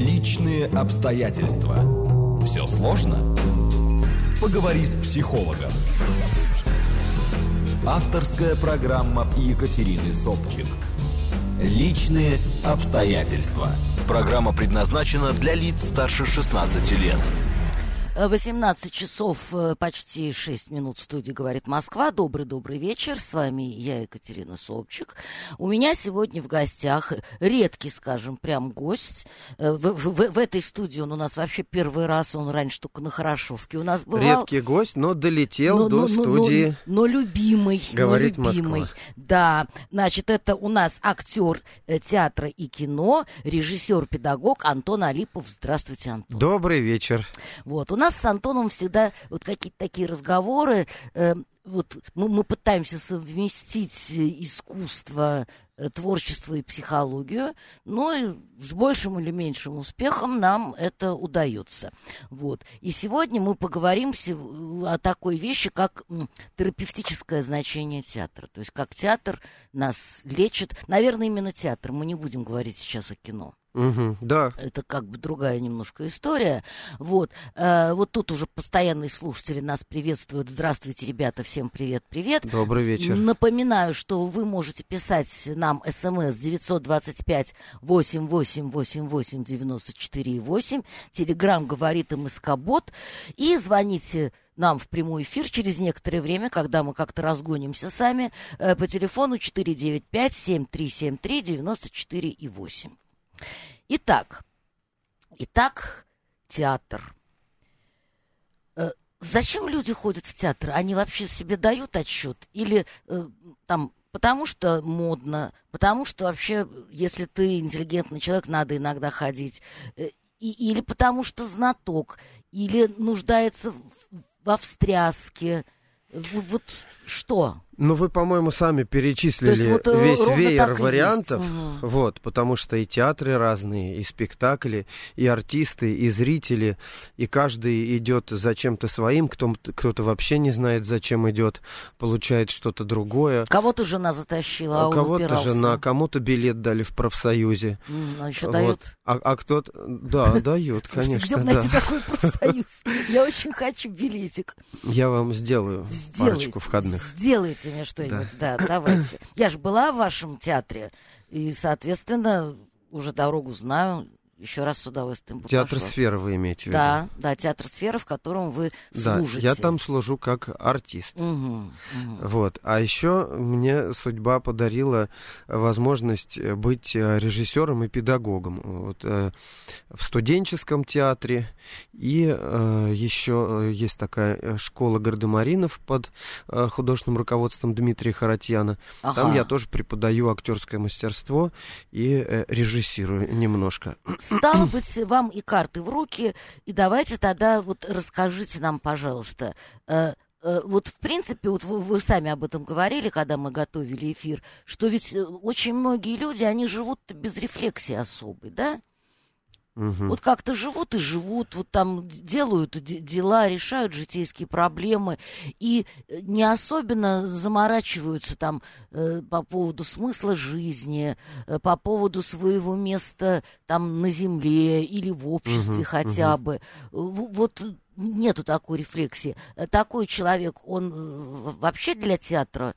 Личные обстоятельства. Все сложно? Поговори с психологом. Авторская программа Екатерины Собчак. Личные обстоятельства. Программа предназначена для лиц старше 16 лет. 18 часов почти 6 минут в студии «Говорит Москва». Добрый-добрый вечер. С вами я, Екатерина Собчак. У меня сегодня в гостях редкий, скажем, прям гость. В этой студии он у нас вообще первый раз. Он раньше только на Хорошевке у нас бывал. Редкий гость, но долетел до студии. Но любимый. «Говорит Москва». Да. Значит, это у нас актер театра и кино, режиссер-педагог Антон Алипов. Здравствуйте, Антон. Добрый вечер. Вот. У нас с Антоном всегда вот какие-то такие разговоры. Вот мы пытаемся совместить искусство, творчество и психологию, но и с большим или меньшим успехом нам это удается. Вот. И сегодня мы поговорим о такой вещи, как терапевтическое значение театра. То есть как театр нас лечит. Наверное, именно театр. Мы не будем говорить сейчас о кино. Угу, да. Это как бы другая немножко история. Вот. Вот тут уже постоянные слушатели нас приветствуют. Здравствуйте, ребята, всем привет. Добрый вечер. Напоминаю, что вы можете писать нам СМС 925-88-88-94-8. Телеграм говорит МСК-бот. И звоните нам в прямой эфир через некоторое время, когда мы как-то разгонимся сами, по телефону 495-7373-94-8. Итак, театр. Зачем люди ходят в театр? Они вообще себе дают отсчет? Или там потому что модно, потому что вообще, если ты интеллигентный человек, надо иногда ходить, или потому что знаток, или нуждается во встряске? Вот что? Ну, вы, по-моему, сами перечислили вот весь веер вариантов, вот, потому что и театры разные, и спектакли, и артисты, и зрители, и каждый идет за чем-то своим, кто-то вообще не знает, зачем идет, получает что-то другое. Кого-то жена затащила, а он кого-то упирался. Кому-то билет дали в профсоюзе. А еще вот. Дают? А кто-то... Да, дают, конечно. Где бы найти такой профсоюз? Я очень хочу билетик. Я вам сделаю парочку входных. Сделайте. Мне что-нибудь, да, давайте. Я же была в вашем театре, и, соответственно, уже дорогу знаю. Еще раз с удовольствием попрошу. Театр «Сфера» вы имеете в виду? Да, театр «Сфера», в котором вы служите. Да, я там служу как артист. Угу. Вот. А еще мне судьба подарила возможность быть режиссером и педагогом. Вот, в студенческом театре. И еще есть такая школа гардемаринов под художественным руководством Дмитрия Харатьяна. Ага. Там я тоже преподаю актерское мастерство и режиссирую немножко. Стало быть, вам и карты в руки, и давайте тогда вот расскажите нам, пожалуйста, вот в принципе, вот вы сами об этом говорили, когда мы готовили эфир, что ведь очень многие люди, они живут без рефлексии особой, да? Угу. Вот как-то живут, вот там делают дела, решают житейские проблемы и не особенно заморачиваются там по поводу смысла жизни, по поводу своего места там на земле или в обществе хотя бы. Вот нету такой рефлексии. Такой человек, он вообще для театра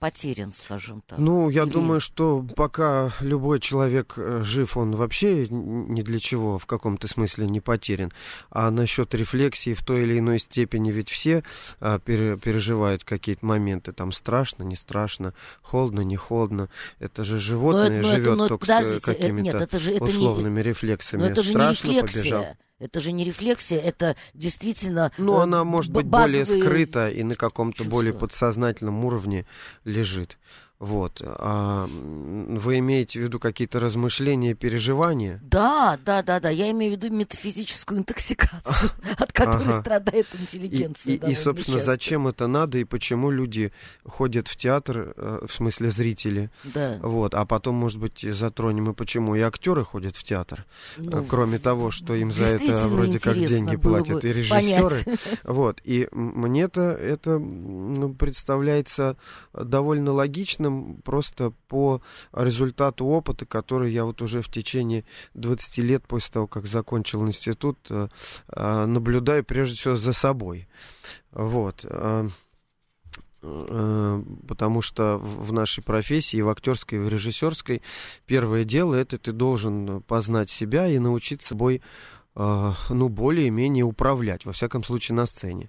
потерян, скажем так. Ну, я думаю, что пока любой человек жив, он вообще ни для чего в каком-то смысле не потерян. А насчет рефлексии в той или иной степени ведь все переживают какие-то моменты. Там страшно, не страшно, холодно, не холодно. Это же животное живет только с какими-то условными рефлексами. Но это же не рефлексия. Это же не рефлексия, это действительно... Ну, она может быть более скрыта и на каком-то более подсознательном уровне лежит. Вот. А вы имеете в виду какие-то размышления, переживания? Да. Я имею в виду метафизическую интоксикацию, от которой страдает интеллигенция. И, собственно, зачем это надо и почему люди ходят в театр, в смысле зрители. Да. Вот. А потом, может быть, затронем и почему и актеры ходят в театр, кроме того, что им за это вроде как деньги платят и режиссеры. Вот. И мне это представляется довольно логично. наивным просто по результату опыта, который я вот уже в течение 20 лет после того, как закончил институт, наблюдаю прежде всего за собой. Вот. Потому что в нашей профессии, и в актерской, и в режиссерской, первое дело — это ты должен познать себя и научиться собой, ну, более-менее управлять, во всяком случае, на сцене.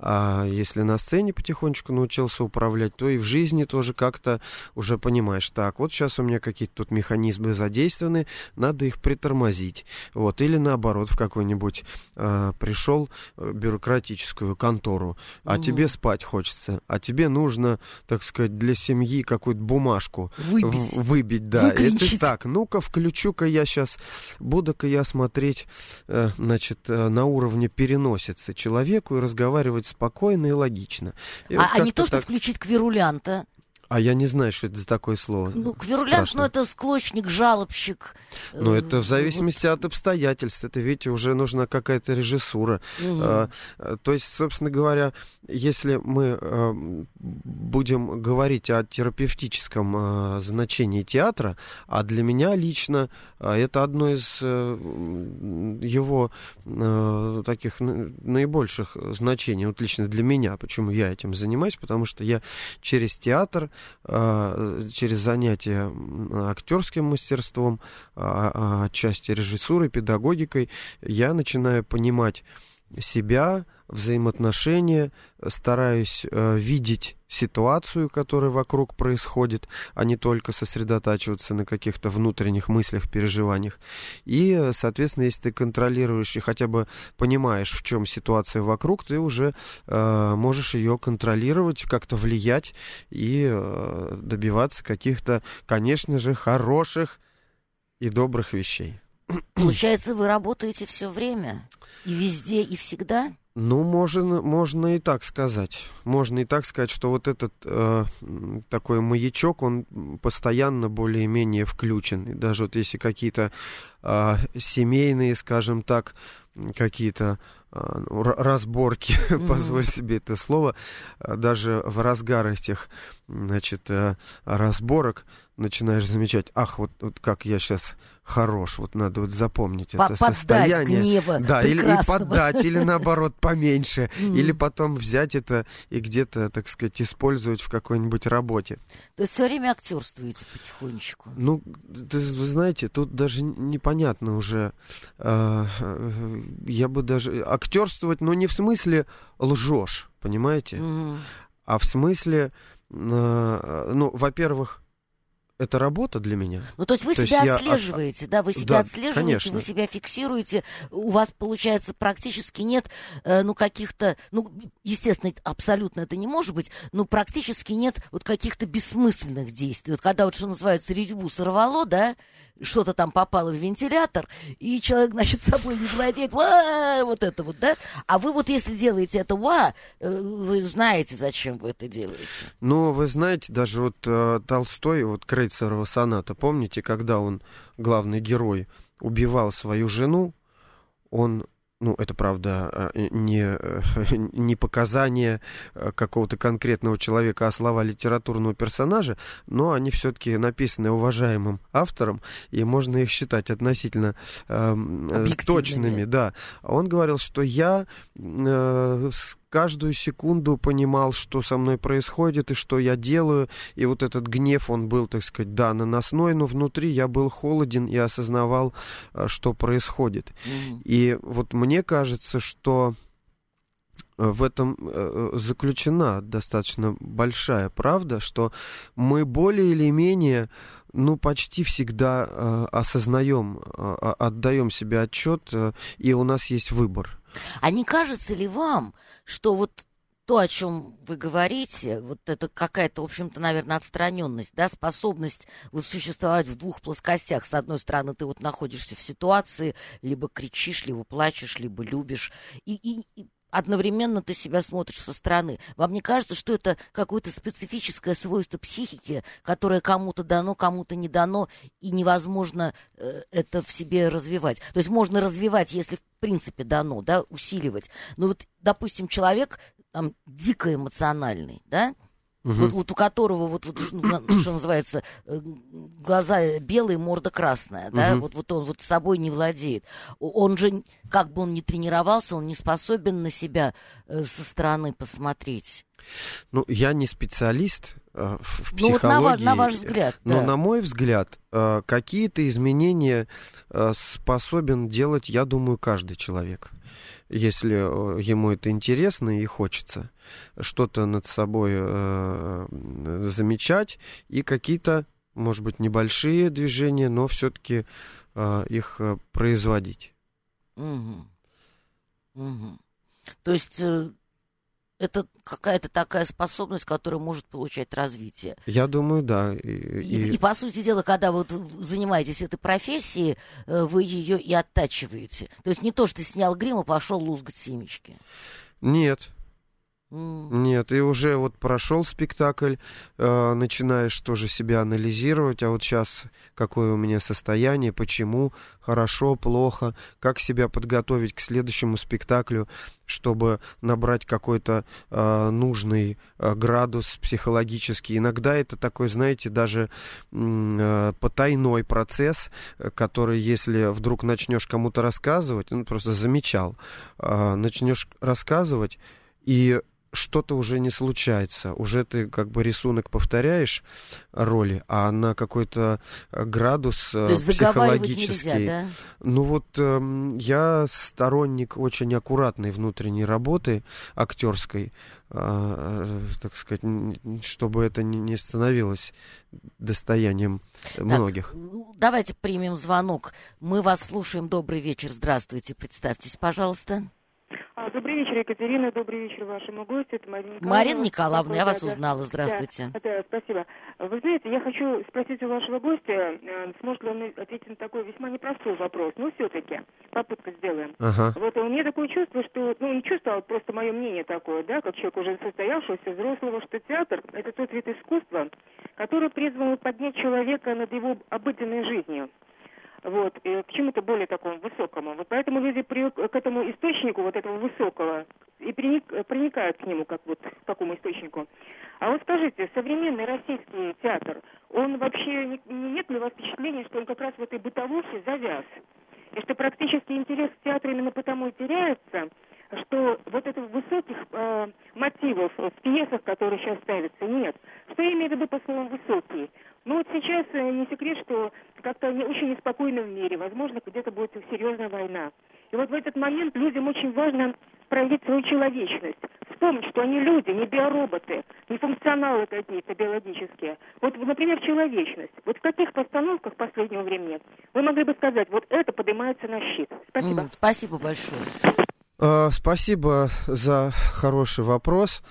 А если на сцене потихонечку научился управлять, то и в жизни тоже как-то уже понимаешь, так, вот сейчас у меня какие-то тут механизмы задействованы, надо их притормозить. Вот. Или наоборот, в какую-нибудь пришел бюрократическую контору, а тебе спать хочется, а тебе нужно, так сказать, для семьи какую-то бумажку выбить, да. И ты так, ну-ка, включу-ка я сейчас, буду-ка я смотреть, значит, на уровне переносицы человеку и разговаривать спокойно и логично. И а, вот а не то, что так... включить квирулянта. А я не знаю, что это за такое слово. Ну, квирулянт, ну, это склочник, жалобщик. Ну, это в зависимости от обстоятельств. Это, видите, уже нужна какая-то режиссура. То есть, собственно говоря, если мы будем говорить о терапевтическом значении театра, а для меня лично это одно из его таких наибольших значений. Вот лично для меня, почему я этим занимаюсь, потому что я через театр, через занятия актерским мастерством, отчасти режиссурой, педагогикой, я начинаю понимать себя, взаимоотношения, стараюсь видеть ситуацию, которая вокруг происходит, а не только сосредотачиваться на каких-то внутренних мыслях, переживаниях. И, соответственно, если ты контролируешь и хотя бы понимаешь, в чем ситуация вокруг, ты уже можешь ее контролировать, как-то влиять и добиваться каких-то, конечно же, хороших и добрых вещей. Получается, вы работаете все время и везде, и всегда? Ну, можно и так сказать. Можно и так сказать, что вот этот такой маячок, он постоянно более-менее включен. И даже вот если какие-то семейные, скажем так, какие-то разборки, позволь себе это слово, даже в разгар этих, значит, разборок начинаешь замечать, ах, вот как я сейчас хорош, вот надо вот запомнить это состояние. Гнева, да, или поддать, или наоборот поменьше, или потом взять это и где-то, так сказать, использовать в какой-нибудь работе. То есть все время актерствуете потихонечку? Ну, вы знаете, тут даже непонятно уже. Я бы даже... Актерствовать, но не в смысле лжешь, понимаете? А в смысле, ну, во-первых, это работа для меня. Ну, то есть вы себя отслеживаете, да? Вы себя отслеживаете, вы себя фиксируете. У вас, получается, практически нет, ну, каких-то... Ну, естественно, абсолютно это не может быть, но практически нет вот каких-то бессмысленных действий. Вот когда, вот, что называется, резьбу сорвало, да, что-то там попало в вентилятор, и человек, значит, собой не владеет. Ва! Вот это вот, да? А вы вот, если делаете это ва, вы знаете, зачем вы это делаете. Ну, вы знаете, даже вот Толстой, вот Крейцерова соната, помните, когда он, главный герой, убивал свою жену, он, ну, это, правда, не показание какого-то конкретного человека, а слова литературного персонажа, но они все-таки написаны уважаемым автором, и можно их считать относительно точными. Да. Он говорил, что я каждую секунду понимал, что со мной происходит и что я делаю, и вот этот гнев, он был, так сказать, да, наносной, но внутри я был холоден и осознавал, что происходит. И вот мне кажется, что в этом заключена достаточно большая правда, что мы более или менее, ну, почти всегда осознаем, отдаем себе отчет, и у нас есть выбор. А не кажется ли вам, что вот то, о чем вы говорите, вот это какая-то, в общем-то, наверное, отстраненность, да, способность вот существовать в двух плоскостях. С одной стороны, ты вот находишься в ситуации, либо кричишь, либо плачешь, либо любишь, и одновременно ты себя смотришь со стороны. Вам не кажется, что это какое-то специфическое свойство психики, которое кому-то дано, кому-то не дано, и невозможно это в себе развивать? То есть можно развивать, если в принципе дано, да, усиливать. Но вот, допустим, человек там дико эмоциональный, да, вот у которого, что называется, глаза белые, морда красная, да, вот он вот собой не владеет. Он же, как бы он ни тренировался, он не способен на себя со стороны посмотреть. Ну, я не специалист в психологии. Ну, вот на ваш взгляд. Но, да, на мой взгляд, какие-то изменения способен делать, я думаю, каждый человек, если ему это интересно и хочется что-то над собой замечать, и какие-то, может быть, небольшие движения, но все-таки их производить. То есть... это какая-то такая способность, которая может получать развитие. Я думаю, да. И по сути дела, когда вы занимаетесь этой профессией, вы ее и оттачиваете. То есть не то, что ты снял грим и пошел лузгать семечки. Нет. Нет, и уже вот прошел спектакль, начинаешь тоже себя анализировать, а вот сейчас какое у меня состояние, почему, хорошо, плохо, как себя подготовить к следующему спектаклю, чтобы набрать какой-то нужный градус психологический. Иногда это такой, знаете, даже потайной процесс, который, если вдруг начнешь кому-то рассказывать, ну, просто замечал, начнешь рассказывать, и что-то уже не случается, уже ты как бы рисунок повторяешь роли, а на какой-то градус психологический. Нельзя, да? Ну вот я сторонник очень аккуратной внутренней работы актерской, так сказать, чтобы это не становилось достоянием многих. Так, давайте примем звонок. Мы вас слушаем. Добрый вечер. Здравствуйте. Представьтесь, пожалуйста. Добрый вечер, Екатерина, добрый вечер вашему гостю. Это Марина Николаевна. Марина Николаевна, я вас узнала, здравствуйте. Да, спасибо. Вы знаете, я хочу спросить у вашего гостя, сможет ли он ответить на такой весьма непростой вопрос, но все-таки попытку сделаем. Ага. Вот у меня такое чувство, что, ну не чувство, а просто мое мнение такое, да, как человек уже состоявшегося, взрослого, что театр – это тот вид искусства, который призван поднять человека над его обыденной жизнью. Вот, и к чему-то более такому высокому. Вот поэтому люди к этому источнику, вот этого высокого, и проникают к нему, как вот к такому источнику. А вот скажите, современный российский театр, он вообще, нет ли у вас впечатления, что он как раз в этой бытовухе завяз? И что практически интерес к театру именно потому и теряется, что вот этих высоких мотивов в пьесах, которые сейчас ставятся, нет. Что я имею в виду по словам «высокие»? Ну вот сейчас не секрет, что как-то очень неспокойно в мире. Возможно, где-то будет серьезная война. И вот в этот момент людям очень важно проявить свою человечность. Вспомнить, что они люди, не биороботы, не функционалы какие-то биологические. Вот, например, человечность. Вот в каких постановках последнего времени вы могли бы сказать, вот это поднимается на щит? Спасибо. Спасибо большое. Спасибо за хороший вопрос.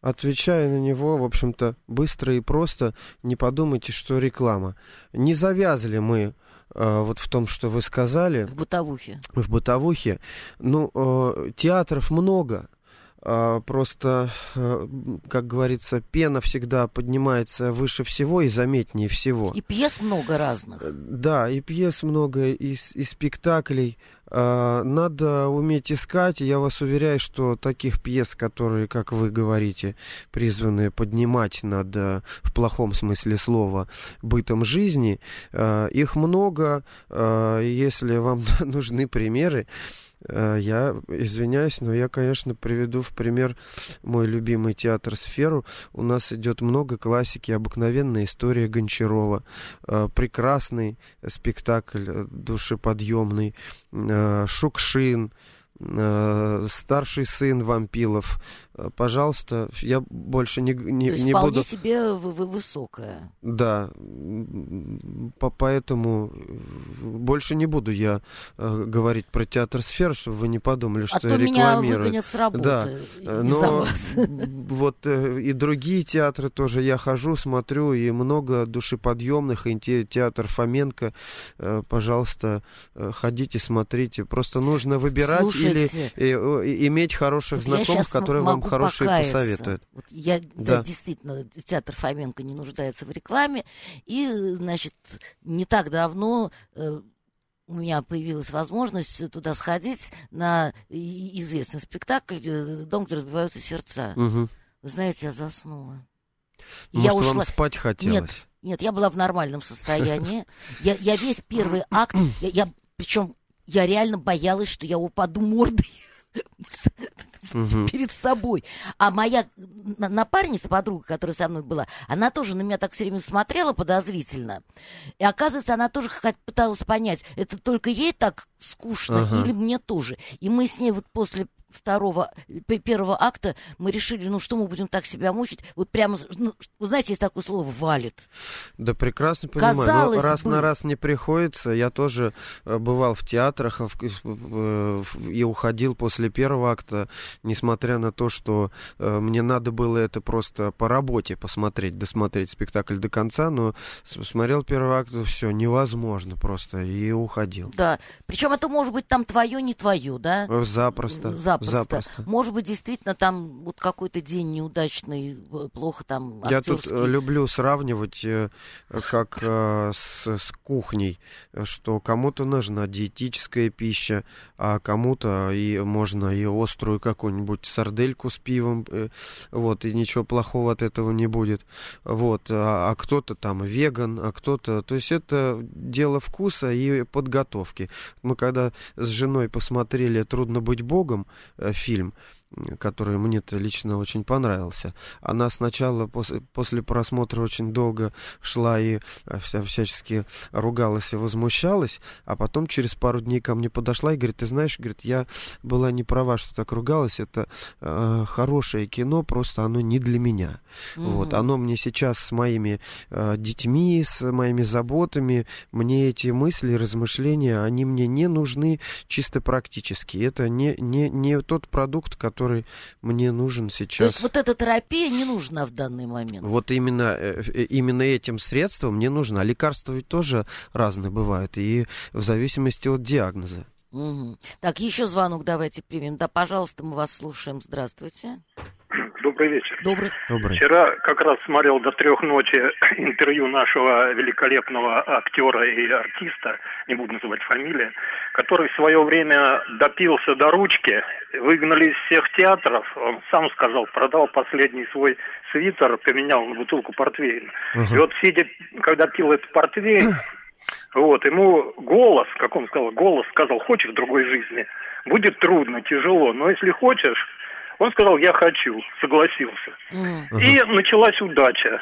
Отвечая на него, в общем-то, быстро и просто, не подумайте, что реклама. Не завязли мы вот в том, что вы сказали. В бытовухе. В бытовухе. Ну, театров много. Просто, как говорится, пена всегда поднимается выше всего и заметнее всего. И пьес много разных. Да, и пьес много, и спектаклей. Надо уметь искать, и я вас уверяю, что таких пьес, которые, как вы говорите, призваны поднимать над, в плохом смысле слова, бытом жизни, их много. Если вам нужны примеры, я извиняюсь, но я, конечно, приведу в пример мой любимый театр «Сферу». У нас идет много классики, обыкновенная история Гончарова, прекрасный спектакль, душеподъемный, Шукшин, старший сын Вампилов. Пожалуйста, я больше не буду... То есть вполне себе высокая. Да, поэтому больше не буду я говорить про театр «Сфер», чтобы вы не подумали, что я рекламирую. Меня выгонят с работы, да. Но вот и другие театры тоже я хожу, смотрю, и много душеподъемных, и театр Фоменко. Пожалуйста, ходите, смотрите. Просто нужно выбирать. Слушайте, или иметь хороших знакомых, которые вам хорошие посоветуют. Вот я, да. Да, действительно, театр Фоменко не нуждается в рекламе. И, значит, не так давно у меня появилась возможность туда сходить на известный спектакль «Дом, где разбиваются сердца». Угу. Вы знаете, я заснула. Может, я ушла... вам спать хотелось? Нет, я была в нормальном состоянии. Я весь первый акт, причем я реально боялась, что я упаду мордой перед собой. А моя напарница, подруга, которая со мной была, она тоже на меня так все время смотрела подозрительно. И оказывается, она тоже пыталась понять, это только ей так скучно или мне тоже. И мы с ней вот после первого акта мы решили, что мы будем так себя мучить. Вот прямо, вы знаете, есть такое слово «валит». Да, прекрасно понимаю. Казалось бы... раз на раз не приходится. Я тоже бывал в театрах и уходил после первого акта, несмотря на то, что мне надо было это просто по работе посмотреть, досмотреть спектакль до конца, но смотрел первый акт, все невозможно просто, и уходил. Да, причем это может быть там твое, не твое, да? Запросто. Может быть, действительно, там вот какой-то день неудачный, плохо там актерский. Я тут люблю сравнивать как с кухней, что кому-то нужна диетическая пища, а кому-то и можно и острую какую-нибудь сардельку с пивом, вот, и ничего плохого от этого не будет. Вот, а кто-то там веган, а кто-то... То есть это дело вкуса и подготовки. Мы когда с женой посмотрели «Трудно быть Богом», фильм, который мне-то лично очень понравился. Она сначала после просмотра очень долго шла и всячески ругалась и возмущалась, а потом через пару дней ко мне подошла и говорит: ты знаешь, я была не права, что так ругалась, это хорошее кино, просто оно не для меня. Вот, оно мне сейчас с моими детьми, с моими заботами, мне эти мысли, размышления, они мне не нужны чисто практически. Это не тот продукт, который мне нужен сейчас. То есть вот эта терапия не нужна в данный момент? Вот именно этим средством не нужна. Лекарства ведь тоже разные бывают, и в зависимости от диагноза. Угу. Так, еще звонок давайте примем. Да, пожалуйста, мы вас слушаем. Здравствуйте. Добрый вечер. Добрый. Вчера как раз смотрел до 3 ночи интервью нашего великолепного актера и артиста, не буду называть фамилию, который в свое время допился до ручки, выгнали из всех театров, он сам сказал, продал последний свой свитер, поменял на бутылку портвейна. И вот сидя, когда пил этот портвейн, вот, ему голос, как он сказал, хочешь другой жизни, будет трудно, тяжело, но если хочешь... Он сказал: я хочу, согласился. И началась удача.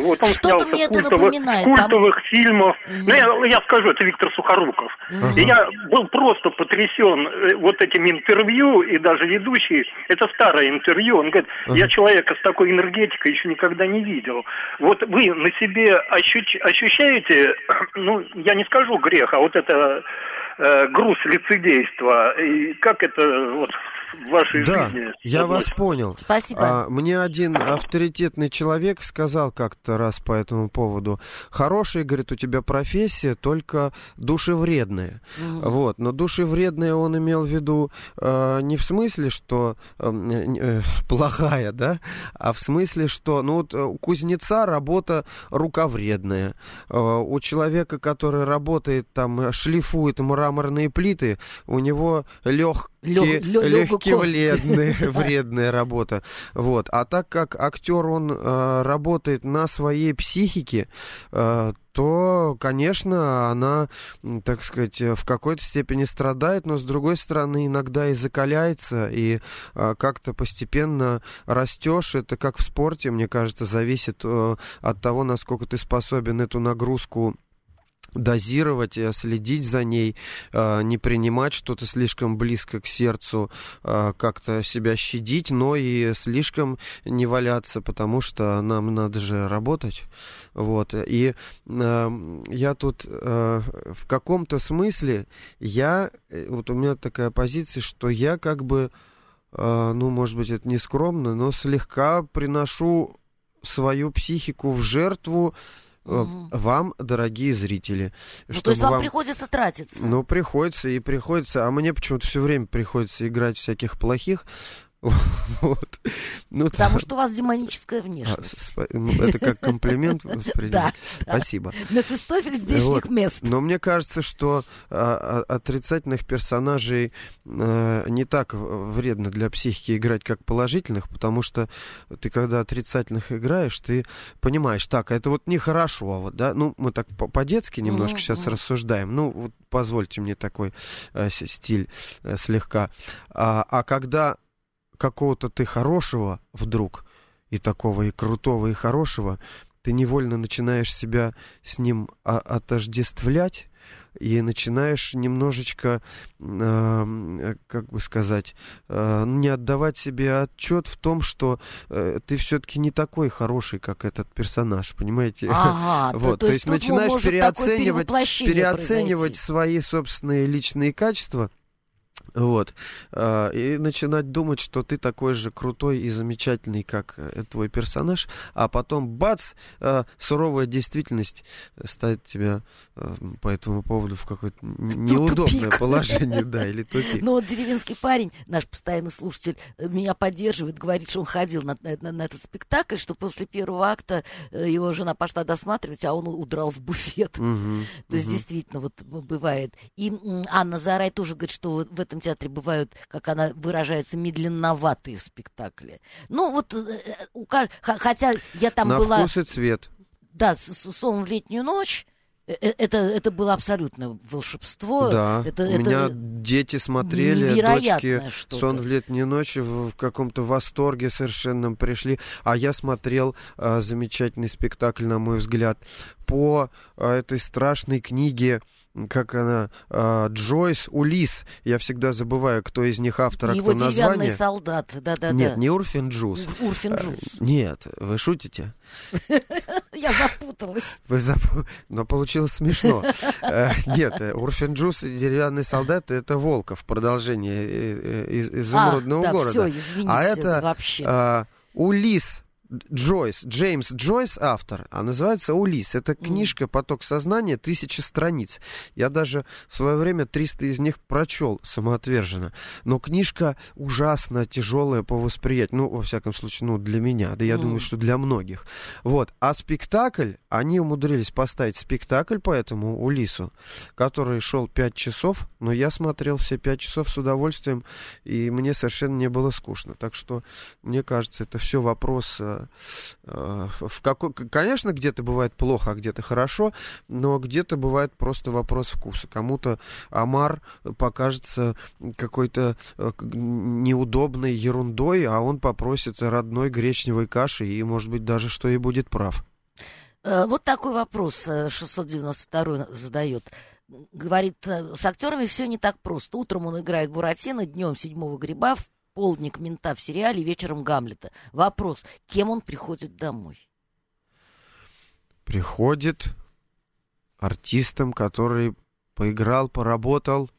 Вот он снялся в культовых фильмах. Ну, я скажу, это Виктор Сухоруков. И я был просто потрясен вот этим интервью, и даже ведущий, это старое интервью, он говорит: я человека с такой энергетикой еще никогда не видел. Вот вы на себе ощущаете, ну, я не скажу грех, а вот это груз лицедейства, и как это вот... в вашей жизни. Я вас понял. Спасибо. Мне один авторитетный человек сказал как-то раз по этому поводу: хорошая, говорит, у тебя профессия, только душевредная. Вот. Но душевредная он имел в виду не в смысле, что плохая, да, а в смысле, что, ну, вот у кузнеца работа руковредная. У человека, который работает там, шлифует мраморные плиты, у него легкие вредная работа. Вот. А так как актер, он работает на своей психике, то, конечно, она, так сказать, в какой-то степени страдает, но, с другой стороны, иногда и закаляется, и как-то постепенно растешь. Это как в спорте, мне кажется, зависит от того, насколько ты способен эту нагрузку дозировать, следить за ней, не принимать что-то слишком близко к сердцу, как-то себя щадить, но и слишком не валяться, потому что нам надо же работать. Вот. И я тут в каком-то смысле, вот у меня такая позиция, что я как бы, ну, может быть, это не скромно, но слегка приношу свою психику в жертву вам, дорогие зрители. Ну, чтобы то есть вам приходится тратиться. Ну, приходится. А мне почему-то все время приходится играть всяких плохих. Вот. Ну, потому что у вас демоническая внешность. Это как комплимент воспринимать. Спасибо. Мефистофель здешних мест. Но мне кажется, что отрицательных персонажей не так вредно для психики играть, как положительных, потому что ты, когда отрицательных играешь, ты понимаешь, так, это вот нехорошо, вот, да, ну, мы так по-детски немножко сейчас рассуждаем, ну, вот позвольте мне такой стиль слегка. А когда какого-то ты хорошего вдруг, и такого, и крутого, и хорошего, ты невольно начинаешь себя с ним отождествлять, и начинаешь немножечко, как бы сказать, не отдавать себе отчет в том, что ты все-таки не такой хороший, как этот персонаж, понимаете? Ага, вот. То есть начинаешь переоценивать свои собственные личные качества. Вот. И начинать думать, что ты такой же крутой и замечательный, как твой персонаж, а потом, бац, суровая действительность ставит тебя по этому поводу в какое-то неудобное положение, да, или тупик. Ну вот деревенский парень, наш постоянный слушатель, меня поддерживает, говорит, что он ходил на этот спектакль, что после первого акта его жена пошла досматривать, а он удрал в буфет. То есть действительно вот бывает. И Анна Зарай тоже говорит, что в этом театре бывают, как она выражается, медленноватые спектакли. Ну, вот, хотя я там была... На вкус и цвет. Да, «Сон в летнюю ночь». Это было абсолютно волшебство. Да, у меня дети смотрели, дочки что-то. «Сон в летнюю ночь» в каком-то восторге совершенно пришли. А я смотрел замечательный спектакль, на мой взгляд, по этой страшной книге, как она, Джойс, Улисс. Я всегда забываю, кто из них автор, а кто название. Его «Деревянный солдат», да-да-да. Нет, не Урфин Джус. Урфин Джус. Нет, вы шутите? Я запуталась. Но получилось смешно. Нет, Урфин Джус и «Деревянный солдат» — это Волков, продолжение «Изумрудного города». А, да, всё, извините, это вообще. А это Улисс. Джойс, Джеймс Джойс автор, а называется «Улисс». Это книжка «Поток сознания», 1000 страниц. Я даже в свое время 300 из них прочел самоотверженно. Но книжка ужасно тяжелая по восприятию. Ну, во всяком случае, ну, для меня. Да я думаю, что для многих. Вот. А спектакль, они умудрились поставить спектакль по этому «Улиссу», который шел 5 часов, но я смотрел все 5 часов с удовольствием, и мне совершенно не было скучно. Так что, мне кажется, это все вопрос... Конечно, где-то бывает плохо, а где-то хорошо, но где-то бывает просто вопрос вкуса. Кому-то омар покажется какой-то неудобной ерундой, а он попросит родной гречневой каши, и, может быть, даже что и будет прав. Вот такой вопрос 692-й задает. Говорит, с актерами все не так просто. Утром он играет Буратино, днем седьмого гриба, в полдник мента в сериале, вечером Гамлета. Вопрос, кем он приходит домой? Приходит артистом, который поиграл, поработал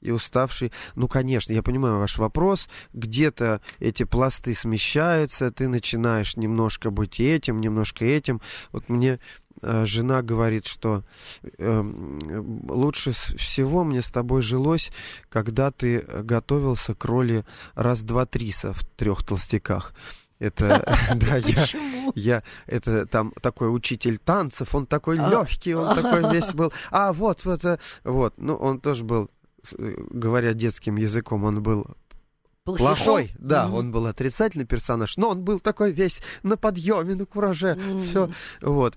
и уставший. Ну, конечно, я понимаю ваш вопрос. Где-то эти пласты смещаются, ты начинаешь немножко быть этим, немножко этим. Вот мне... Жена говорит, что лучше всего мне с тобой жилось, когда ты готовился к роли раз-два-триса в «Трех толстяках». Это, да, это там такой учитель танцев, он такой легкий, он такой весь был. А вот, ну он тоже был, говоря детским языком, он был... Плохой, да, он был отрицательный персонаж, но он был такой весь на подъеме, на кураже, все, вот.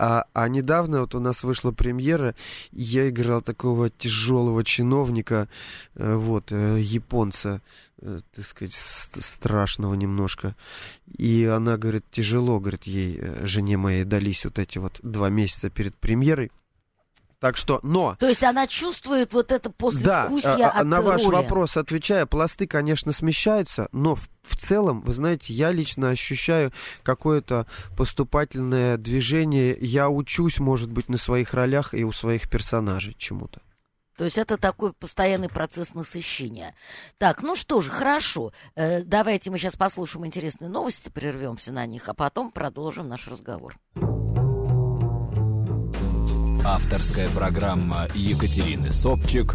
А недавно вот у нас вышла премьера, и я играл такого тяжелого чиновника, вот, японца, так сказать, страшного немножко. И она, говорит, тяжело, говорит, ей, жене моей, дались вот эти вот 2 месяца перед премьерой. Так что, но... То есть она чувствует вот это послевкусие от роли. На ваш вопрос отвечая, пласты, конечно, смещаются, но в целом, вы знаете, я лично ощущаю какое-то поступательное движение. Я учусь, может быть, на своих ролях и у своих персонажей чему-то. То есть это такой постоянный процесс насыщения. Так, ну что же, хорошо. Давайте мы сейчас послушаем интересные новости, прервемся на них, а потом продолжим наш разговор. Авторская программа Екатерины Собчак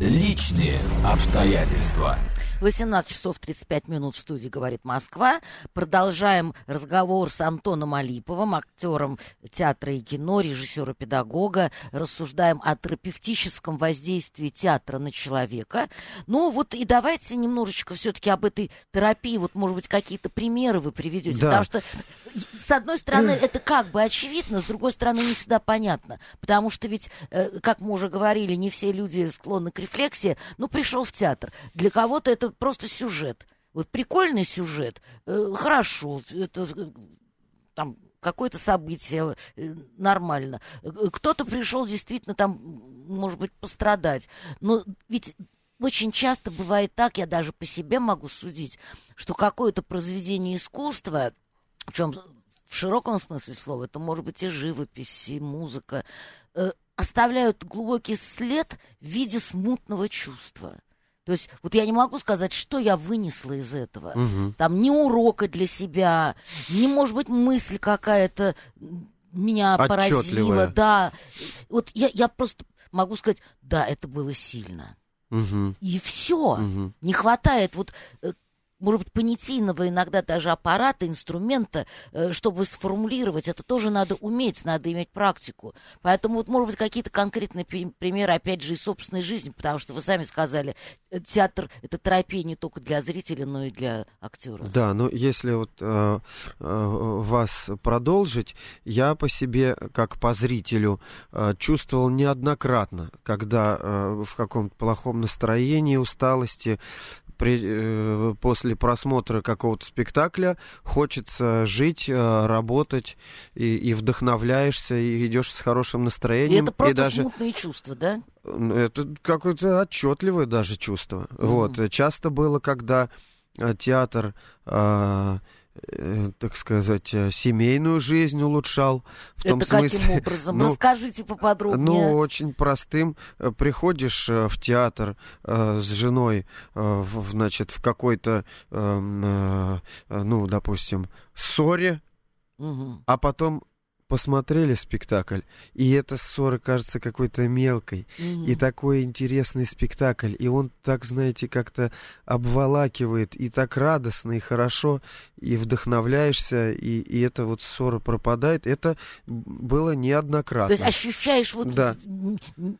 «Личные обстоятельства». 18 часов 35 минут в студии «Говорит Москва». Продолжаем разговор с Антоном Алиповым, актером театра и кино, режиссера-педагога. Рассуждаем о терапевтическом воздействии театра на человека. Ну вот и давайте немножечко все-таки об этой терапии. Вот, может быть, какие-то примеры вы приведете. Да. Потому что, с одной стороны, это как бы очевидно, с другой стороны, не всегда понятно. Потому что ведь, как мы уже говорили, не все люди склонны к рефлексии. Ну, пришел в театр. Для кого-то это просто сюжет. Вот прикольный сюжет. Хорошо. Это там какое-то событие. Нормально. Кто-то пришел действительно там, может быть, пострадать. Но ведь очень часто бывает так, я даже по себе могу судить, что какое-то произведение искусства, в чем в широком смысле слова, это может быть и живопись, и музыка, оставляют глубокий след в виде смутного чувства. То есть вот я не могу сказать, что я вынесла из этого. Угу. Там ни урока для себя, ни, может быть, мысль какая-то меня поразила. Да. Вот я просто могу сказать, да, это было сильно. Угу. И все. Угу. Не хватает вот, может быть, понятийного иногда даже аппарата, инструмента, чтобы сформулировать. Это тоже надо уметь, надо иметь практику. Поэтому, вот, может быть, какие-то конкретные примеры, опять же, из собственной жизни, потому что вы сами сказали, театр — это терапия не только для зрителя, но и для актера. Да, но если вот вас продолжить, я по себе, как по зрителю, чувствовал неоднократно, когда в каком-то плохом настроении, усталости, после просмотра какого-то спектакля хочется жить, работать, и вдохновляешься, и идешь с хорошим настроением. И это просто смутные чувства, да? Это какое-то отчетливое даже чувство. Mm-hmm. Вот. Часто было, когда театр, так сказать, семейную жизнь улучшал. В том смысле, каким образом? Ну, расскажите поподробнее. Ну, очень простым. Приходишь в театр с женой, значит, в какой-то, ну, допустим, ссоре, угу. А потом посмотрели спектакль, и эта ссора кажется какой-то мелкой, mm-hmm. И такой интересный спектакль, и он так, знаете, как-то обволакивает, и так радостно, и хорошо, и вдохновляешься, и эта вот ссора пропадает. Это было неоднократно. То есть ощущаешь вот да.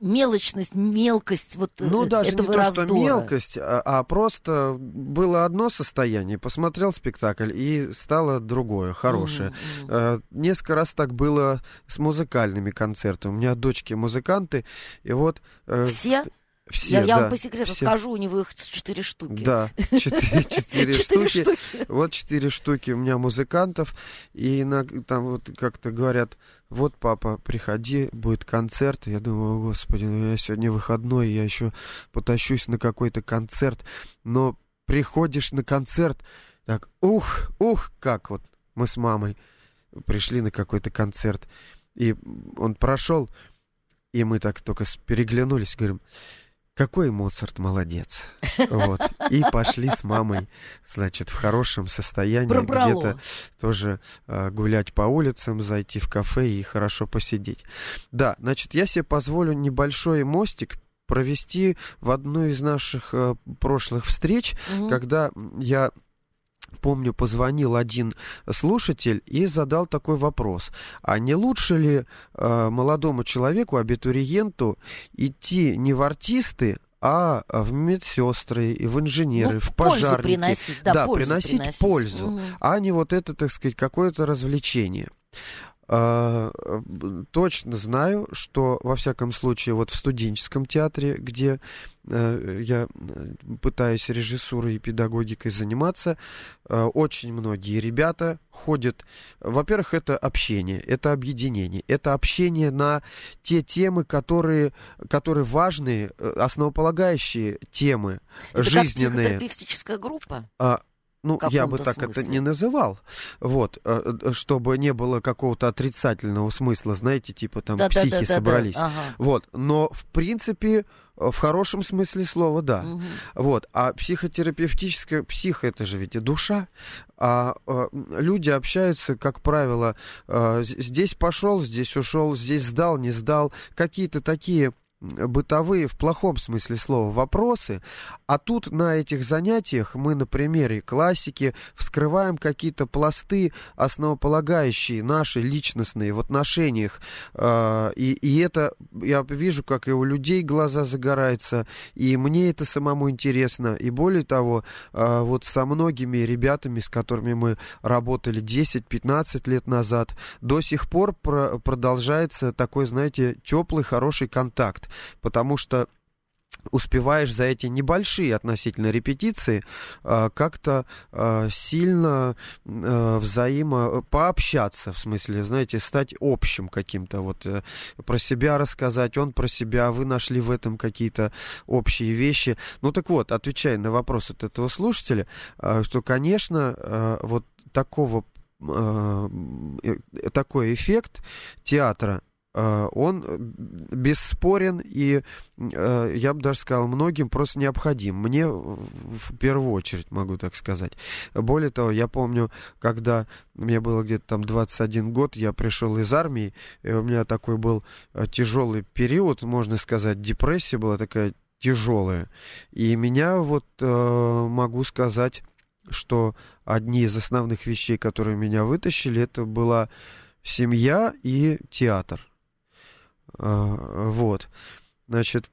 Мелочность, мелкость вот этого раздора. Ну, даже не то, что мелкость, а просто было одно состояние, посмотрел спектакль, и стало другое, хорошее. Mm-hmm. Несколько раз так было с музыкальными концертами. У меня дочки музыканты, и вот... Все, я вам по секрету скажу, у него их 4 штуки. Да, 4 штуки. Вот 4 штуки у меня музыкантов, и там вот как-то говорят... Вот, папа, приходи, будет концерт. Я думаю, господи, у меня сегодня выходной, я еще потащусь на какой-то концерт. Но приходишь на концерт, так, как вот мы с мамой пришли на какой-то концерт, и он прошел, и мы так только переглянулись, говорим, какой Моцарт молодец. Вот. И пошли с мамой, значит, в хорошем состоянии. Пробрало. Где-то тоже гулять по улицам, зайти в кафе и хорошо посидеть. Да, значит, я себе позволю небольшой мостик провести в одну из наших прошлых встреч, угу. Когда я... Помню, позвонил один слушатель и задал такой вопрос. А не лучше ли молодому человеку, абитуриенту, идти не в артисты, а в медсестры, в инженеры, в пожарники? Приносить, да, приносить пользу. Угу. А не вот это, так сказать, какое-то развлечение. Точно знаю, что, во всяком случае, вот в студенческом театре, где я пытаюсь режиссурой и педагогикой заниматься, очень многие ребята ходят... Во-первых, это общение, это объединение, это общение на те темы, которые важны, основополагающие темы, это жизненные. Это как психотерапевтическая группа? Ну, я бы так смысле. Это не называл, вот, чтобы не было какого-то отрицательного смысла, знаете, типа там психи собрались. Да, ага. Вот, но в принципе, в хорошем смысле слова, да. Угу. Вот, а психотерапевтическая, психо, это же ведь и душа, а люди общаются, как правило, здесь пошел, здесь ушел, здесь сдал, не сдал, какие-то такие бытовые в плохом смысле слова вопросы, а тут на этих занятиях мы на примере классики вскрываем какие-то пласты, основополагающие наши личностные в отношениях, и это, я вижу, как и у людей глаза загораются, и мне это самому интересно, и более того, вот со многими ребятами, с которыми мы работали 10-15 лет назад, до сих пор продолжается такой, знаете, теплый, хороший контакт, потому что успеваешь за эти небольшие относительно репетиции как-то сильно пообщаться, в смысле, знаете, стать общим каким-то, вот про себя рассказать, он про себя, вы нашли в этом какие-то общие вещи. Ну так вот, отвечая на вопрос от этого слушателя, что, конечно, вот такой эффект театра, он бесспорен, и я бы даже сказал, многим просто необходим. Мне в первую очередь, могу так сказать. Более того, я помню, когда мне было где-то там 21 год, я пришел из армии, и у меня такой был тяжелый период, можно сказать, депрессия была такая тяжелая. И меня вот, могу сказать, что одни из основных вещей, которые меня вытащили, это была семья и театр. Вот. Значит,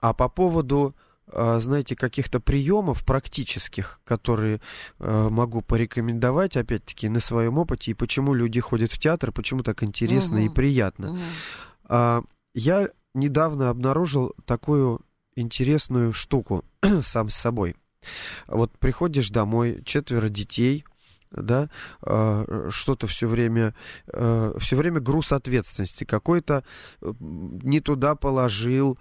а по поводу, знаете, каких-то приемов практических, которые могу порекомендовать, опять-таки, на своем опыте, и почему люди ходят в театр, почему так интересно и приятно. Я недавно обнаружил такую интересную штуку сам с собой. Вот приходишь домой, 4 детей, да, что-то все время груз ответственности какой-то, не туда положил,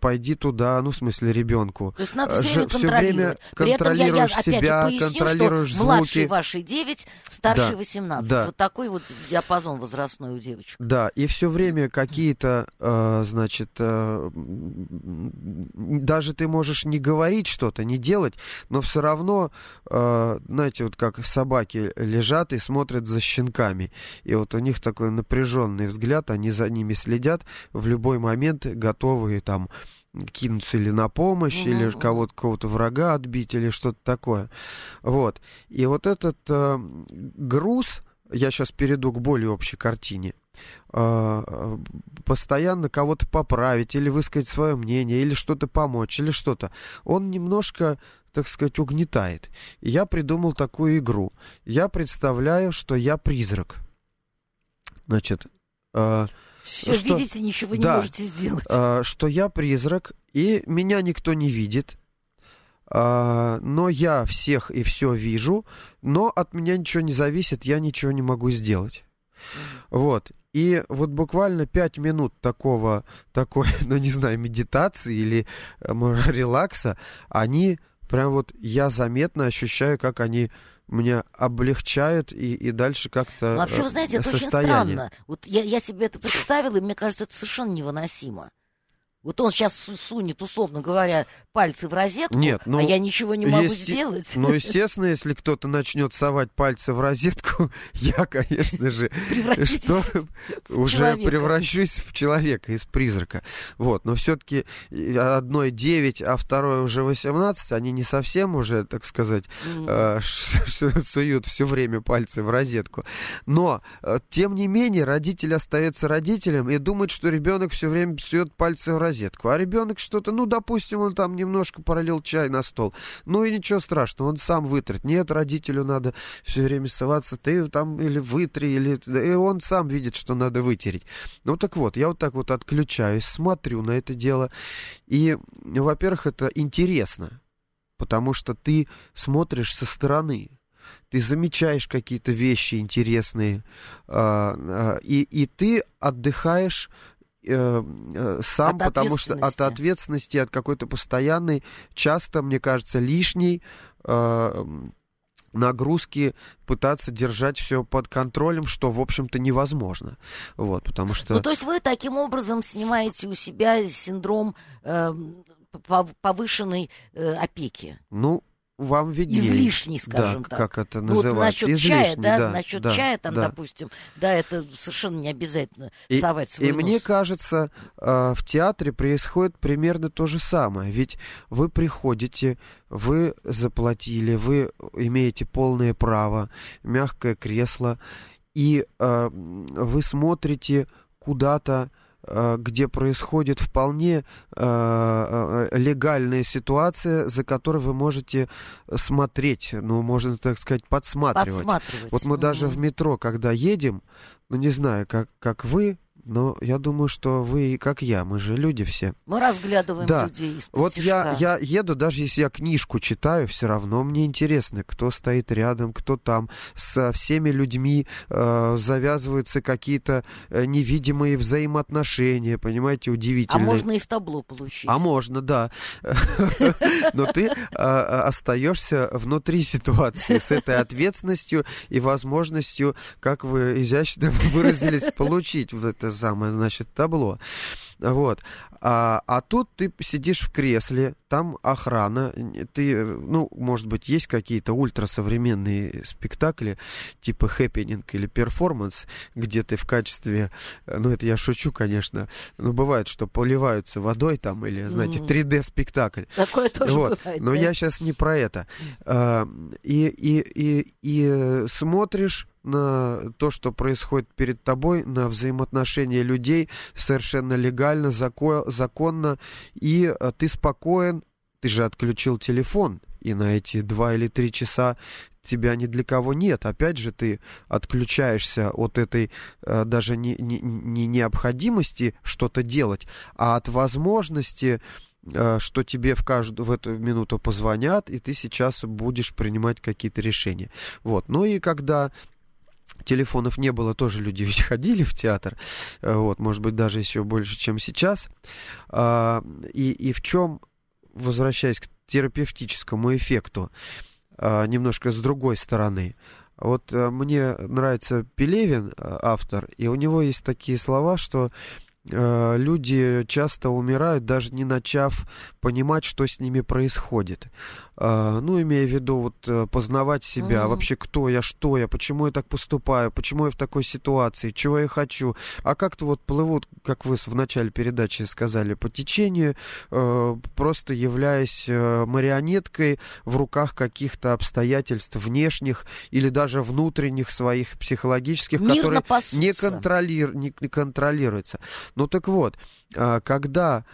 пойди туда, ну, в смысле, ребенку. То есть надо все время контролировать себя, опять же, поясню, контролируешь звуки. Младший ваши 9, старший 18. Да. Вот такой вот диапазон возрастной у девочек. Да, и все время какие-то, значит, даже ты можешь не говорить что-то, не делать, но все равно, знаете, вот как собаки лежат и смотрят за щенками. И вот у них такой напряженный взгляд, они за ними следят, в любой момент готовые там кинуться или на помощь, или кого-то врага отбить, или что-то такое. Вот. И вот этот груз, я сейчас перейду к более общей картине, постоянно кого-то поправить, или высказать свое мнение, или что-то помочь, или что-то, он немножко, так сказать, угнетает. И я придумал такую игру. Я представляю, что я призрак. Значит, все что видите, ничего не можете сделать. Что я призрак, и меня никто не видит. Но я всех и все вижу, но от меня ничего не зависит, я ничего не могу сделать. Вот. И вот буквально 5 минут такой, ну не знаю, медитации или релакса, они прям вот я заметно ощущаю, как они меня облегчают и дальше как-то. Вообще, вы знаете, это состояние. Очень странно. Вот я себе это представила, и мне кажется, это совершенно невыносимо. Вот он сейчас сунет, условно говоря, пальцы в розетку, нет, ну, а я ничего не могу сделать. Ну, естественно, если кто-то начнет совать пальцы в розетку, я, конечно же, уже превращусь в человека из призрака. Вот, но все-таки одной 9, а второй уже 18, они не совсем уже, так сказать, суют все время пальцы в розетку. Но, тем не менее, родитель остается родителем и думает, что ребенок все время сует пальцы в розетку. А ребенок что-то, ну, допустим, он там немножко пролил чай на стол. Ну и ничего страшного, он сам вытрет. Нет, родителю надо все время соваться, ты там или вытри, или... И он сам видит, что надо вытереть. Ну так вот, я вот так вот отключаюсь, смотрю на это дело. И, во-первых, это интересно, потому что ты смотришь со стороны. Ты замечаешь какие-то вещи интересные, и ты отдыхаешь сам, потому что от ответственности, от какой-то постоянной, часто, мне кажется, лишней нагрузки пытаться держать все под контролем, что, в общем-то, невозможно. Вот, потому что... Ну, то есть вы таким образом снимаете у себя синдром повышенной опеки. Ну, вам виднее. Излишний, скажем так. Как это называется? Вот насчет излишний, чая, да, насчет чая, там, допустим, да, это совершенно не обязательно совать свой нос. И мне кажется, в театре происходит примерно то же самое. Ведь вы приходите, вы заплатили, вы имеете полное право, мягкое кресло, и вы смотрите куда-то, где происходит вполне легальная ситуация, за которой вы можете смотреть, ну, можно так сказать, подсматривать. Вот мы даже в метро, когда едем, ну, не знаю, как вы, но я думаю, что вы и как я, мы же люди все. Мы разглядываем людей из-под вот тишка. Я еду, даже если я книжку читаю, все равно мне интересно, кто стоит рядом, кто там. Со всеми людьми завязываются какие-то невидимые взаимоотношения, понимаете, удивительные. А можно и в табло получить. А можно, да. Но ты остаешься внутри ситуации с этой ответственностью и возможностью, как вы изящно выразились, получить вот это самое, значит, табло. Вот. А тут ты сидишь в кресле, там охрана, ты, ну, может быть, есть какие-то ультрасовременные спектакли, типа хэппининг или перформанс, где ты в качестве, ну, это я шучу, конечно, но бывает, что поливаются водой там, или, знаете, 3D-спектакль. Такое тоже бывает. Но я сейчас не про это. И смотришь на то, что происходит перед тобой, на взаимоотношения людей совершенно легально, законно, и ты спокоен, ты же отключил телефон, и на эти 2 или 3 часа тебя ни для кого нет. Опять же, ты отключаешься от этой даже не необходимости что-то делать, а от возможности, что тебе в эту минуту позвонят, и ты сейчас будешь принимать какие-то решения. Вот. Ну и когда телефонов не было, тоже люди ведь ходили в театр, вот, может быть, даже еще больше, чем сейчас. И в чем, возвращаясь к терапевтическому эффекту, немножко с другой стороны, вот мне нравится Пелевин, автор, и у него есть такие слова, что люди часто умирают, даже не начав понимать, что с ними происходит. Ну, имея в виду вот познавать себя, вообще кто я, что я, почему я так поступаю, почему я в такой ситуации, чего я хочу. А как-то вот плывут, как вы в начале передачи сказали, по течению, просто являясь марионеткой в руках каких-то обстоятельств внешних или даже внутренних своих психологических, мирно которые не контролируются. Ну так вот, когда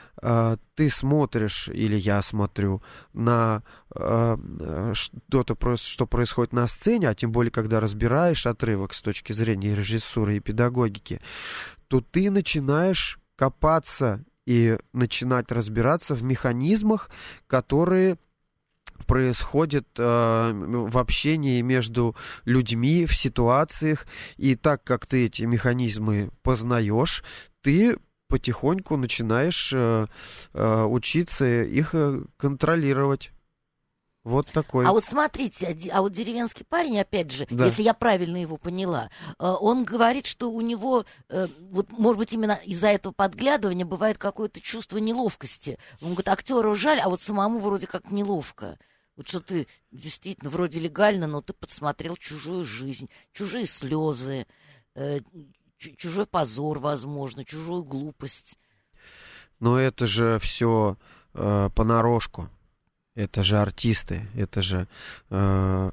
ты смотришь, или я смотрю на что-то, что происходит на сцене, а тем более, когда разбираешь отрывок с точки зрения режиссуры и педагогики, то ты начинаешь копаться и начинать разбираться в механизмах, которые происходит в общении между людьми, в ситуациях. И так как ты эти механизмы познаешь, ты потихоньку начинаешь учиться их контролировать. Вот такой. А вот смотрите, а вот деревенский парень, опять же, если я правильно его поняла, он говорит, что у него, вот, может быть, именно из-за этого подглядывания бывает какое-то чувство неловкости. Он говорит, актеру жаль, а вот самому вроде как неловко. Вот что ты действительно вроде легально, но ты подсмотрел чужую жизнь, чужие слезы, чужой позор, возможно, чужую глупость. Но это же все понарошку. Это же артисты, это же... вот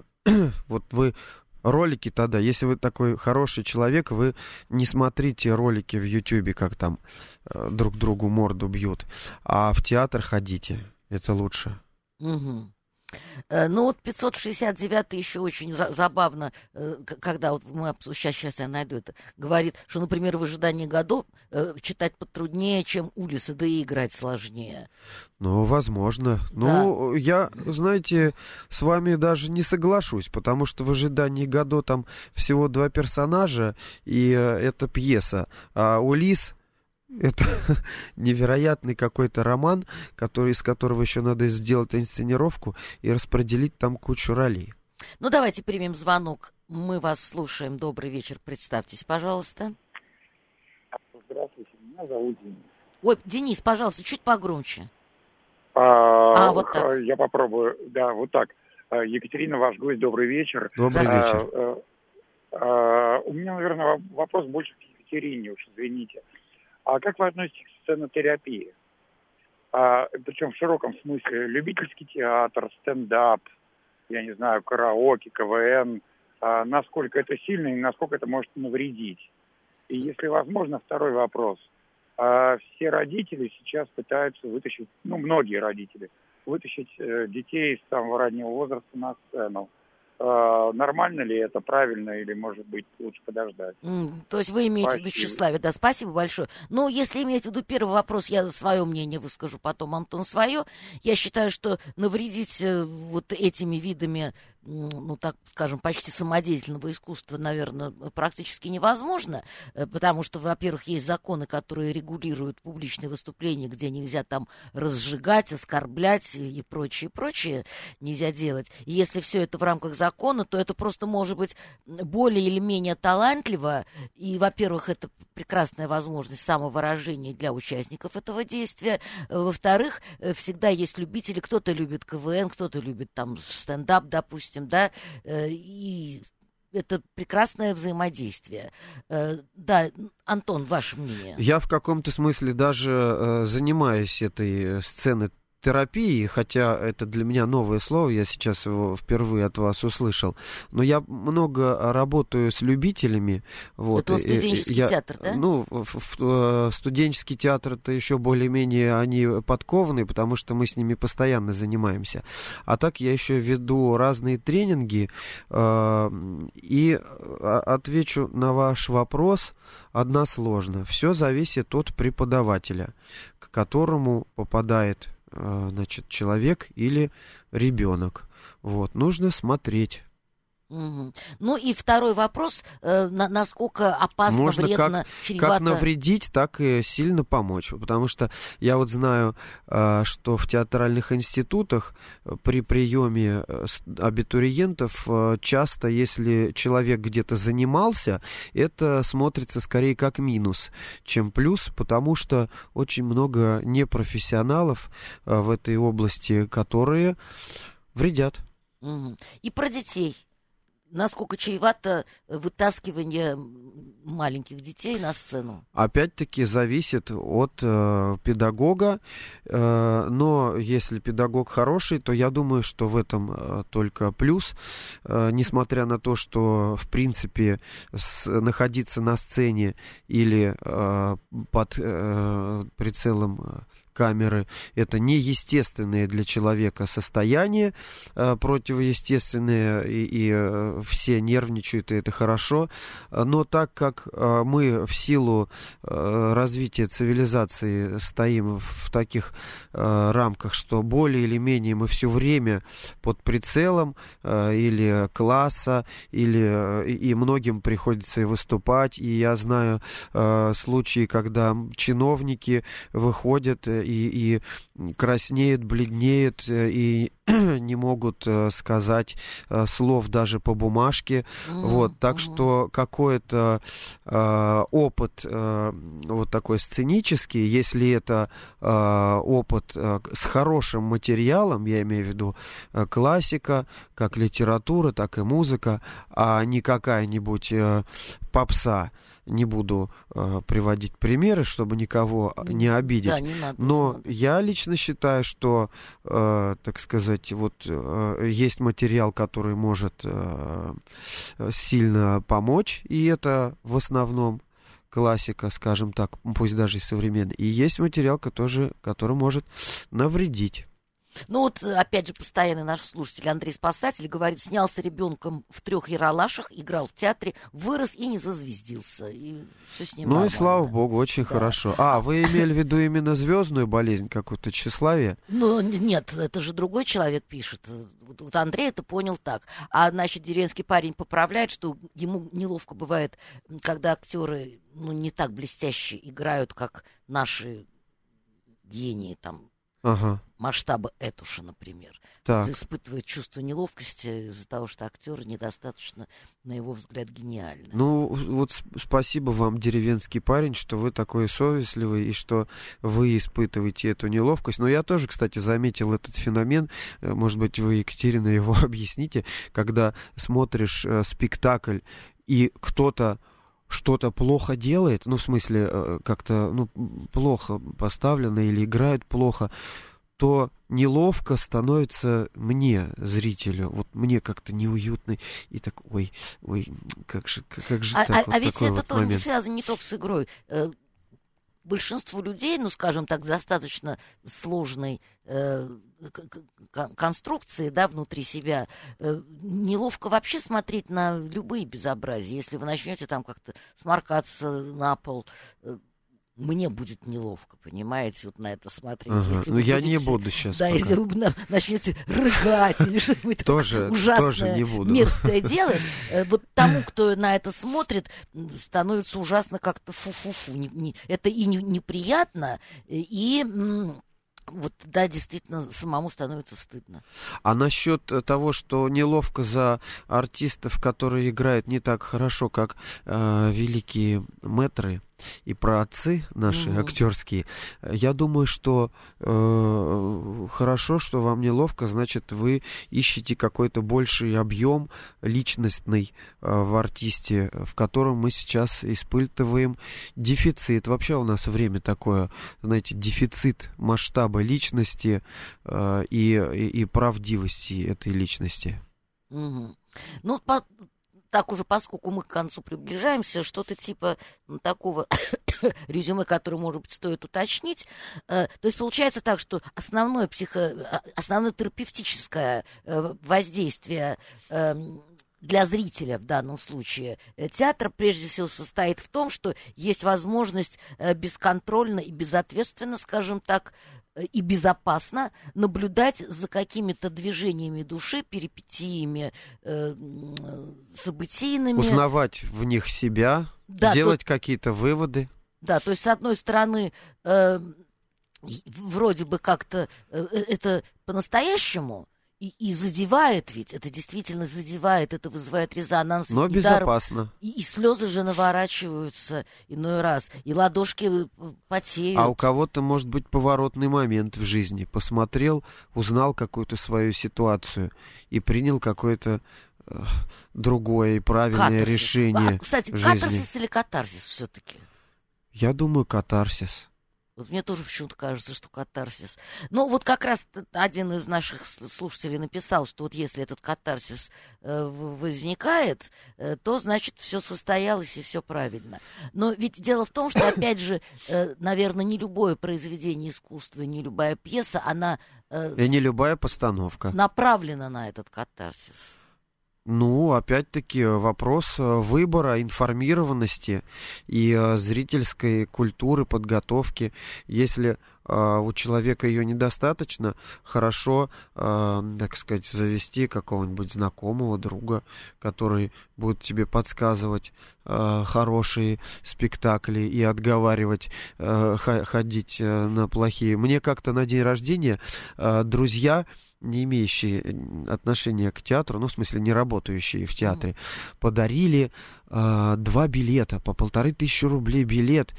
вы ролики тогда, если вы такой хороший человек, вы не смотрите ролики в Ютубе, как там друг другу морду бьют, а в театр ходите, это лучше. Угу. Ну вот 569-й еще очень забавно, когда вот мы сейчас я найду это, говорит, что, например, в ожидании годов читать потруднее, чем Улисса, да и играть сложнее. Ну, возможно. Да. Ну, я, знаете, с вами даже не соглашусь, потому что в ожидании Годо там всего 2 персонажа, и это пьеса. А Улисс — это невероятный какой-то роман, из которого еще надо сделать инсценировку и распределить там кучу ролей. Ну, давайте примем звонок. Мы вас слушаем. Добрый вечер. Представьтесь, пожалуйста. Здравствуйте, меня зовут Денис. Ой, Денис, пожалуйста, чуть погромче. Вот так. Я попробую. Да, вот так. Екатерина, ваш гость, добрый вечер. Добрый вечер. У меня, наверное, вопрос больше к Екатерине, уж извините. А как вы относитесь к сценотерапии? Причем в широком смысле. Любительский театр, стендап, я не знаю, караоке, КВН. Насколько это сильно и насколько это может навредить? И если возможно, второй вопрос. Все родители сейчас пытаются вытащить, многие родители, вытащить детей с самого раннего возраста на сцену. Нормально ли это, правильно, или, может быть, лучше подождать? То есть вы имеете в виду тщеславие, да, спасибо большое. Но если иметь в виду первый вопрос, я свое мнение выскажу, потом Антон свое. Я считаю, что навредить вот этими видами, так скажем, почти самодеятельного искусства, наверное, практически невозможно, потому что, во-первых, есть законы, которые регулируют публичные выступления, где нельзя там разжигать, оскорблять и прочее нельзя делать. И если все это в рамках закона, то это просто может быть более или менее талантливо, и, во-первых, это прекрасная возможность самовыражения для участников этого действия, во-вторых, всегда есть любители, кто-то любит КВН, кто-то любит там стендап, допустим, да, и это прекрасное взаимодействие. Да, Антон, ваше мнение. Я в каком-то смысле даже занимаюсь этой сценотерапией, хотя это для меня новое слово, я сейчас его впервые от вас услышал. Но я много работаю с любителями. Вот, это студенческий театр, да? В студенческий театр-то еще более-менее они подкованы, потому что мы с ними постоянно занимаемся. А так я еще веду разные тренинги. И отвечу на ваш вопрос односложно. Все зависит от преподавателя, к которому попадает человек или ребенок. Вот, нужно смотреть. Угу. И второй вопрос, насколько опасно, можно вредно, чревато. Как навредить, так и сильно помочь. Потому что я знаю, что в театральных институтах при приеме абитуриентов часто, если человек где-то занимался, это смотрится скорее как минус, чем плюс, потому что очень много непрофессионалов в этой области, которые вредят. Угу. И про детей. Насколько чревато вытаскивание маленьких детей на сцену? Опять-таки зависит от педагога, но если педагог хороший, то я думаю, что в этом только плюс. Несмотря на то, что в принципе находиться на сцене или под прицелом камеры — это неестественное для человека состояние, противоестественное, и все нервничают, и это хорошо. Но так как мы в силу развития цивилизации стоим в таких рамках, что более или менее мы все время под прицелом или класса, или и многим приходится и выступать, и я знаю случаи, когда чиновники выходят и краснеют, бледнеют, и не могут сказать слов даже по бумажке. Так что какой-то опыт такой сценический, если это опыт с хорошим материалом, я имею в виду классика, как литература, так и музыка, а не какая-нибудь попса. Не буду приводить примеры, чтобы никого не обидеть. Да, не надо, но я лично считаю, что, есть материал, который может сильно помочь, и это в основном классика, скажем так, пусть даже и современная. И есть материал, который может навредить. Опять же, постоянный наш слушатель Андрей Спасатель говорит, снялся ребенком в 3 «Ералашах», играл в театре, вырос и не зазвездился. И все с ним нормально. И слава богу, очень хорошо. Вы имели в виду именно звездную болезнь, какую-то тщеславие? Нет, это же другой человек пишет. Вот Андрей это понял так. А, деревенский парень поправляет, что ему неловко бывает, когда актеры не так блестяще играют, как наши гении, Ага. Масштаба Этуша, например. Он испытывает чувство неловкости из-за того, что актер недостаточно, на его взгляд, гениальный. Ну, вот спасибо вам, деревенский парень, что вы такой совестливый и что вы испытываете эту неловкость. Но я тоже, кстати, заметил этот феномен. Может быть, вы, Екатерина, его объясните. Когда смотришь спектакль, и кто-то что-то плохо делает, ну, в смысле, как-то плохо поставлено или играют плохо, то неловко становится мне, зрителю. Вот мне как-то неуютно. И так, ой, как же так? А ведь это тоже не связано не только с игрой. Большинство людей, скажем так, достаточно сложной конструкции, внутри себя, неловко вообще смотреть на любые безобразия. Если вы начнете там как-то сморкаться на пол, мне будет неловко, понимаете, вот на это смотреть. Ага. Если вы я будете, не буду сейчас. Да, пока. Если вы начнете рыгать или что-нибудь такое ужасное, мерзкое делать, вот тому, кто на это смотрит, становится ужасно как-то фу-фу-фу. Это и неприятно, и... Вот, да, действительно, самому становится стыдно. А насчет того, что неловко за артистов, которые играют не так хорошо, как великие мэтры и праотцы наши актерские, я думаю, что хорошо, что вам неловко, значит, вы ищете какой-то больший объем личностный в артисте, в котором мы сейчас испытываем дефицит. Вообще у нас время такое, знаете, дефицит масштаба личности и правдивости этой личности. Ну, так уже, поскольку мы к концу приближаемся, что-то типа такого резюме, которое, может быть, стоит уточнить. То есть получается так, что основное терапевтическое воздействие для зрителя в данном случае театра прежде всего состоит в том, что есть возможность бесконтрольно и безответственно, скажем так, и безопасно наблюдать за какими-то движениями души, перипетиями событийными. Узнавать в них себя, делать какие-то выводы. Да, то есть, с одной стороны, вроде бы как-то это по-настоящему, и задевает ведь, это действительно задевает, это вызывает резонанс. Но безопасно. И слезы же наворачиваются иной раз, и ладошки потеют. А у кого-то, может быть, поворотный момент в жизни. Посмотрел, узнал какую-то свою ситуацию и принял какое-то другое и правильное решение. Кстати, в жизни. Катарсис или катарсис все-таки? Я думаю, катарсис. Вот мне тоже почему-то кажется, что катарсис. Ну, вот как раз один из наших слушателей написал, что вот если этот катарсис возникает, то, значит, все состоялось и все правильно. Но ведь дело в том, что, опять же, наверное, не любое произведение искусства, не любая пьеса, она... И не любая постановка. Направлена на этот катарсис. Ну, опять-таки, вопрос выбора, информированности и зрительской культуры, подготовки. Если у человека ее недостаточно, хорошо, так сказать, завести какого-нибудь знакомого, друга, который будет тебе подсказывать хорошие спектакли и отговаривать ходить на плохие. Мне как-то на день рождения друзья, не имеющие отношения к театру, ну, в смысле, не работающие в театре, подарили 2 билета, по 1500 рублей билет,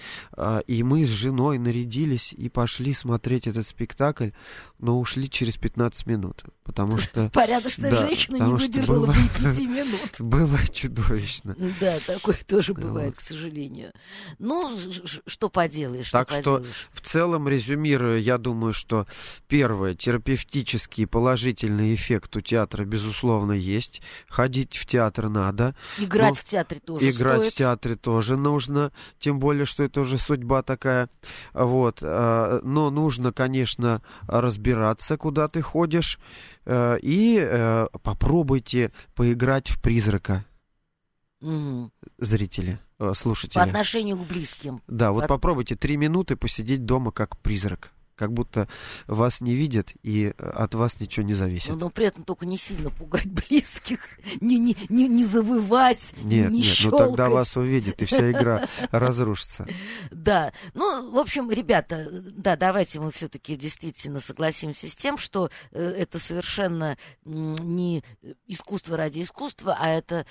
и мы с женой нарядились и пошли смотреть этот спектакль, но ушли через 15 минут, потому что... Порядочная женщина не выдержала бы и 5 минут. Было чудовищно. Да, такое тоже бывает, к сожалению. Ну, что поделаешь, так что в целом, резюмируя, я думаю, что первое, терапевтический положительный эффект у театра, безусловно, есть. Ходить в театр надо. Играть в театре тоже стоит. Играть в театре тоже нужно, тем более, что это уже судьба такая. Вот. Но нужно, конечно, разбираться, куда ты ходишь, и попробуйте поиграть в призрака. Зрители, слушатели. По отношению к близким. Да, вот попробуйте 3 минуты посидеть дома как призрак. как будто вас не видят и от вас ничего не зависит. Но при этом только не сильно пугать близких, не завывать, нет, не щелкать. Нет, ну тогда вас увидят, и вся игра разрушится. Да, ну, в общем, ребята, да, давайте мы все-таки действительно согласимся с тем, что это совершенно не искусство ради искусства, а это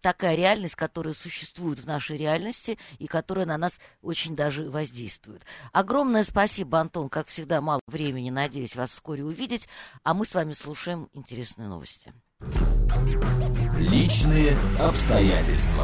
такая реальность, которая существует в нашей реальности и которая на нас очень даже воздействует. Огромное спасибо, Антон, как всегда, мало времени, надеюсь вас вскоре увидеть, а мы с вами слушаем интересные новости. Личные обстоятельства.